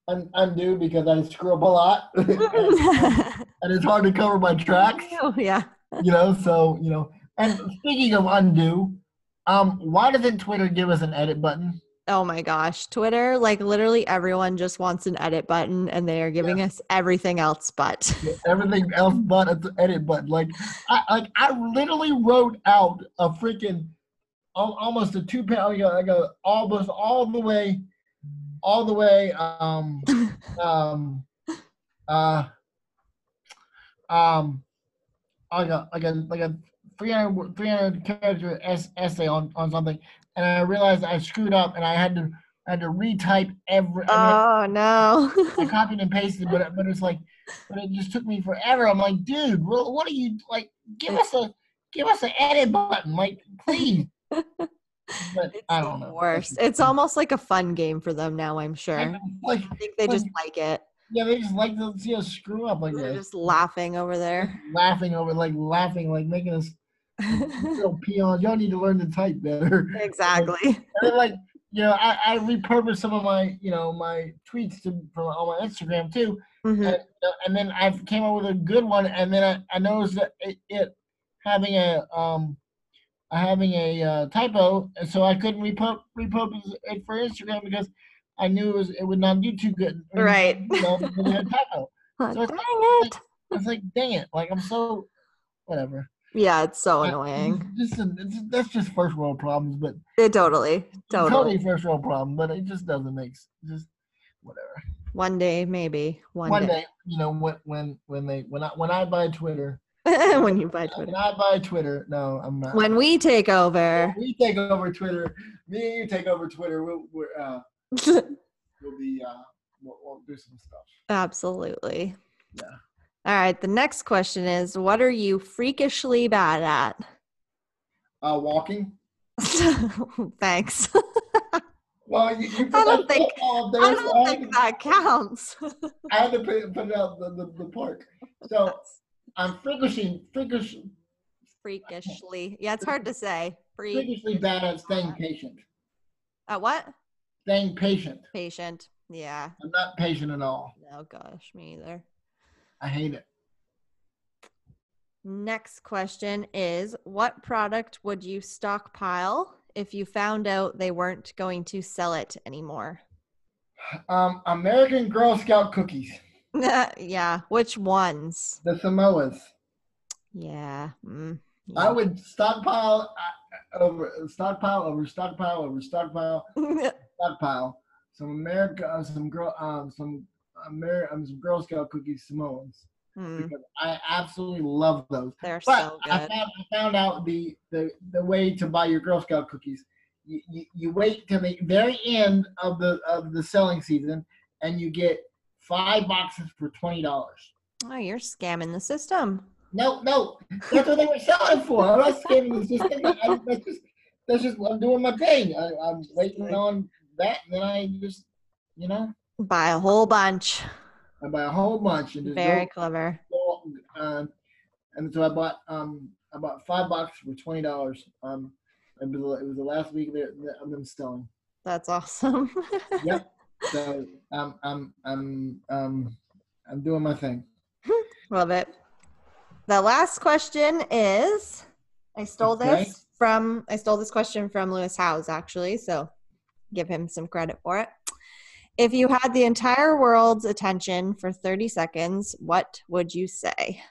Un- undo because I screw up a lot. And it's hard to cover my tracks. Oh, yeah. You know, so, you know. And speaking of undo, um, why doesn't Twitter give us an edit button? Oh, my gosh. Twitter, like literally everyone just wants an edit button, and they are giving yeah. us everything else but. Yeah, everything else but an edit button. Like I, like, I literally wrote out a freaking... almost a two pound, I go, I go almost all the way, all the way, um, um, uh, um, I got like a, like a three hundred, three hundred character es- essay on, on something. And I realized I screwed up and I had to, I had to retype every, I mean, oh no. I copied and pasted, but it, but it's like, but it just took me forever. I'm like, dude, what, what are you like? Give us a, give us an edit button. Like, please. But it's I don't the know. Worst. It's almost like a fun game for them now, I'm sure. Like, I think they like, just like it. Yeah, they just like to see us screw up like They're this. Just laughing over there. Laughing over, like laughing, like making us so peons. Y'all need to learn to type better. Exactly. And then, like, you know, I, I repurposed some of my, you know, my tweets to from on my Instagram too, mm-hmm. and, and then I came up with a good one, and then I, I noticed that it, it having a um. having a uh, typo, and so I couldn't repurpose it for Instagram because I knew it was it would not do too good. Right. You know, it had a typo. So it's, dang like, it. It's like, dang it. Like, I'm so, whatever. Yeah, it's so I, annoying. Just, it's, that's just first world problems, but. It totally, totally. Totally first world problem, but it just doesn't make just whatever. One day, maybe. One, One day. day. You know, when when when they when I when I buy Twitter. When you buy Twitter. When I buy Twitter. No, I'm not. When we take over. When we take over Twitter. Me and you take over Twitter. We'll, we're, uh, we'll be, uh, we'll, we'll do some stuff. Absolutely. Yeah. All right. The next question is, what are you freakishly bad at? Uh, walking. Thanks. Well, you, you I don't think, there, I don't so think I had, that counts. I had to put, put out the, the, the pork. So. That's- I'm freakishly, freakish, freakishly. Yeah, it's hard to say. Freak. Freakishly bad at staying patient. At uh, what? Staying patient. Patient. Yeah. I'm not patient at all. Oh gosh, me either. I hate it. Next question is: what product would you stockpile if you found out they weren't going to sell it anymore? Um, American Girl Scout cookies. Yeah, which ones? The Samoas. Yeah. Mm, yeah. I would stockpile uh, over stockpile over stockpile over stockpile stockpile some America uh, some girl um some Amer- um, some Girl Scout cookies Samoans mm. because I absolutely love those. They're but so good. I found, I found out the, the the way to buy your Girl Scout cookies. You, you you wait till the very end of the of the selling season and you get Five boxes for twenty dollars. Oh, you're scamming the system. No, no, that's what they were selling for. I'm not scamming the system. I, that's just, that's just I'm doing my thing. I, I'm waiting on that, and then I just, you know, buy a whole bunch. I buy a whole bunch. And just Very go, clever. Go, um, and so I bought, um, I bought five boxes for twenty dollars. Um, it was, it was the last week of them selling. That's awesome. Yep. So um, I'm I'm um I'm doing my thing. Love it. The last question is, I stole okay. this from I stole this question from Lewis Howes actually, so give him some credit for it. If you had the entire world's attention for thirty seconds, what would you say?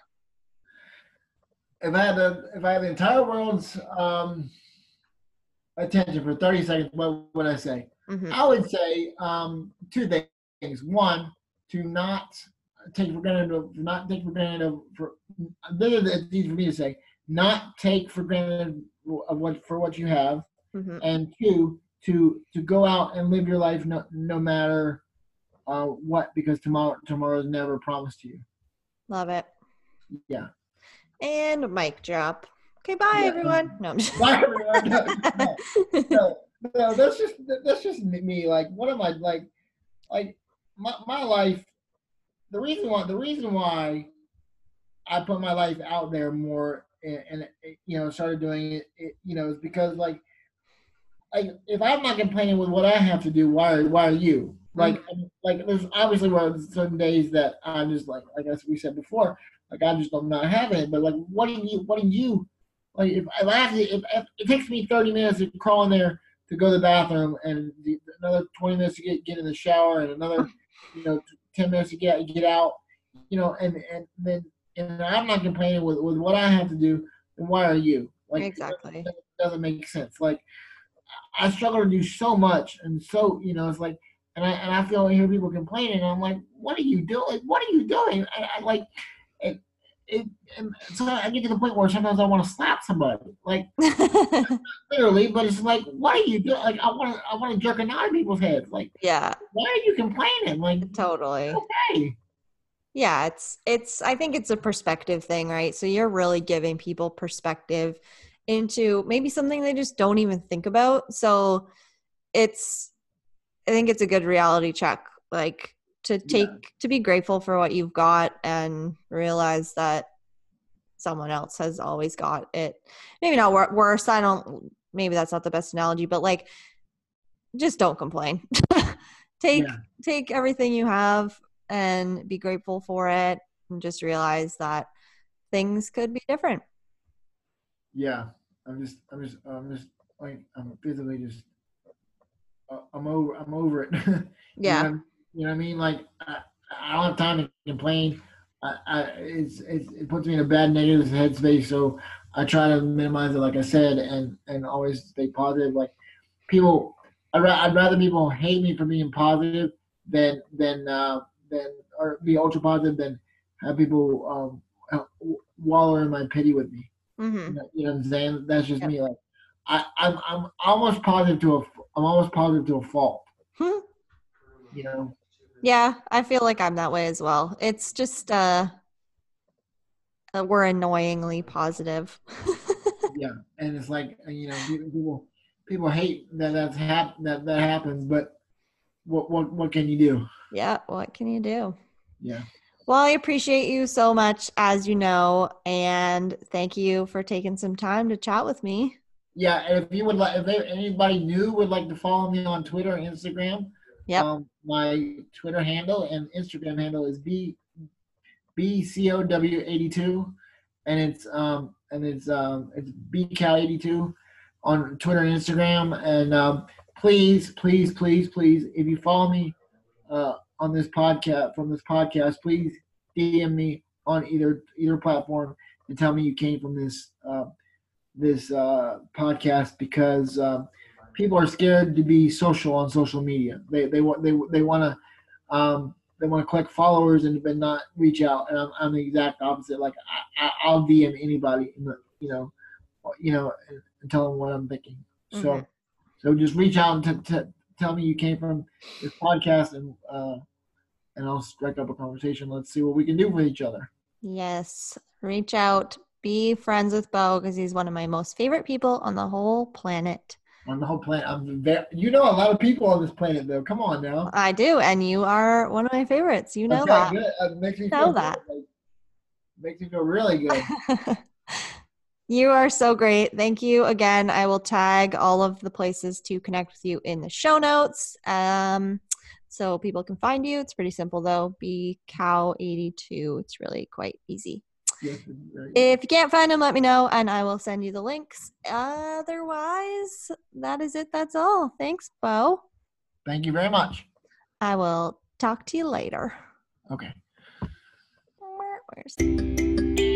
If I had the if I had the entire world's um, attention for thirty seconds, what would I say? Mm-hmm. I would say um, two things. One, to not take for granted, of, not take for granted of. For, this is easy for me to say. Not take for granted of what for what you have, mm-hmm. and two, to to go out and live your life no no matter uh, what, because tomorrow tomorrow's never promised to you. Love it. Yeah. And mic drop. Okay, bye yeah. everyone. No, I'm just. Bye everyone. No, no, no. No, that's just that's just me. Like, what am I like? Like my my life. The reason why the reason why I put my life out there more and, and you know started doing it, it, you know, is because like, like if I'm not complaining with what I have to do, why why are you? Like like there's obviously some days that I'm just like like as we said before, like I just I'm not having it. But like, what do you what do you like? If I have to, if, if it takes me thirty minutes to crawl in there. To go to the bathroom and the, another twenty minutes to get, get in the shower and another, you know, ten minutes to get get out, you know, and and then and I'm not complaining with, with what I have to do. Then why are you? Like exactly, it doesn't, it doesn't make sense. Like I struggle to do so much, and so you know, it's like, and I and I feel I hear people complaining. And I'm like, what are you doing? Like, what are you doing? I, I like, it, it, and so I get to the point where sometimes I want to slap somebody. Like. Literally, but it's like, what are you doing? Like, I want to, I want to jerk a lot of people's heads. Like, yeah, why are you complaining? Like, totally. Okay. Yeah, it's, it's. I think it's a perspective thing, right? So you're really giving people perspective into maybe something they just don't even think about. So it's, I think it's a good reality check. Like, to take, yeah. to be grateful for what you've got and realize that someone else has always got it. Maybe not wor- worse. I don't, maybe that's not the best analogy, but like, just don't complain. Take, yeah. take everything you have and be grateful for it. And just realize that things could be different. Yeah. I'm just, I'm just, I'm just like, I'm physically just, I'm over, I'm over it. Yeah. You know, you know what I mean? Like, I, I don't have time to complain. I, I it's, it's, it puts me in a bad negative headspace. So I try to minimize it, like I said, and, and always stay positive. Like people, I'd, ra- I'd rather people hate me for being positive than, than, uh, than, or be ultra positive than have people, um, wallow in my pity with me. Mm-hmm. You know what I'm saying? That's just yep. me. Like I, I'm, I'm almost positive to a, I'm almost positive to a fault. Hmm. You know? Yeah, I feel like I'm that way as well. It's just uh, we're annoyingly positive. Yeah, and it's like, you know, people people hate that that's hap- that that happens, but what what what can you do? Yeah, what can you do? Yeah. Well, I appreciate you so much, as you know, and thank you for taking some time to chat with me. Yeah, and if you would like, if anybody new would like to follow me on Twitter and Instagram. Yeah. Um, my Twitter handle and Instagram handle is B B C O W eighty two, and it's um and it's um it's B C O W eighty two on Twitter and Instagram. And um, please, please, please, please, if you follow me uh, on this podcast from this podcast, please D M me on either either platform and tell me you came from this uh, this uh, podcast because. Uh, People are scared to be social on social media. They they want they they want to um, they want to collect followers and but not reach out. And I'm, I'm the exact opposite. Like I, I, I'll D M anybody, in the, you know, you know, and, and tell them what I'm thinking. So mm-hmm. so just reach out and t- t- tell me you came from this podcast, and uh, and I'll strike up a conversation. Let's see what we can do with each other. Yes, reach out, be friends with Beau because he's one of my most favorite people on the whole planet. On the whole planet. I'm very, you know a lot of people on this planet, though. Come on now. I do, and you are one of my favorites. You know that. Good. It makes me feel that. Good. Makes me feel really good. You are so great. Thank you again. I will tag all of the places to connect with you in the show notes, um, so people can find you. It's pretty simple, though. B C O W eighty-two. It's really quite easy. If you can't find them, let me know, and I will send you the links. Otherwise, that is it. That's all. Thanks, Beau. Thank you very much. I will talk to you later. Okay. Where's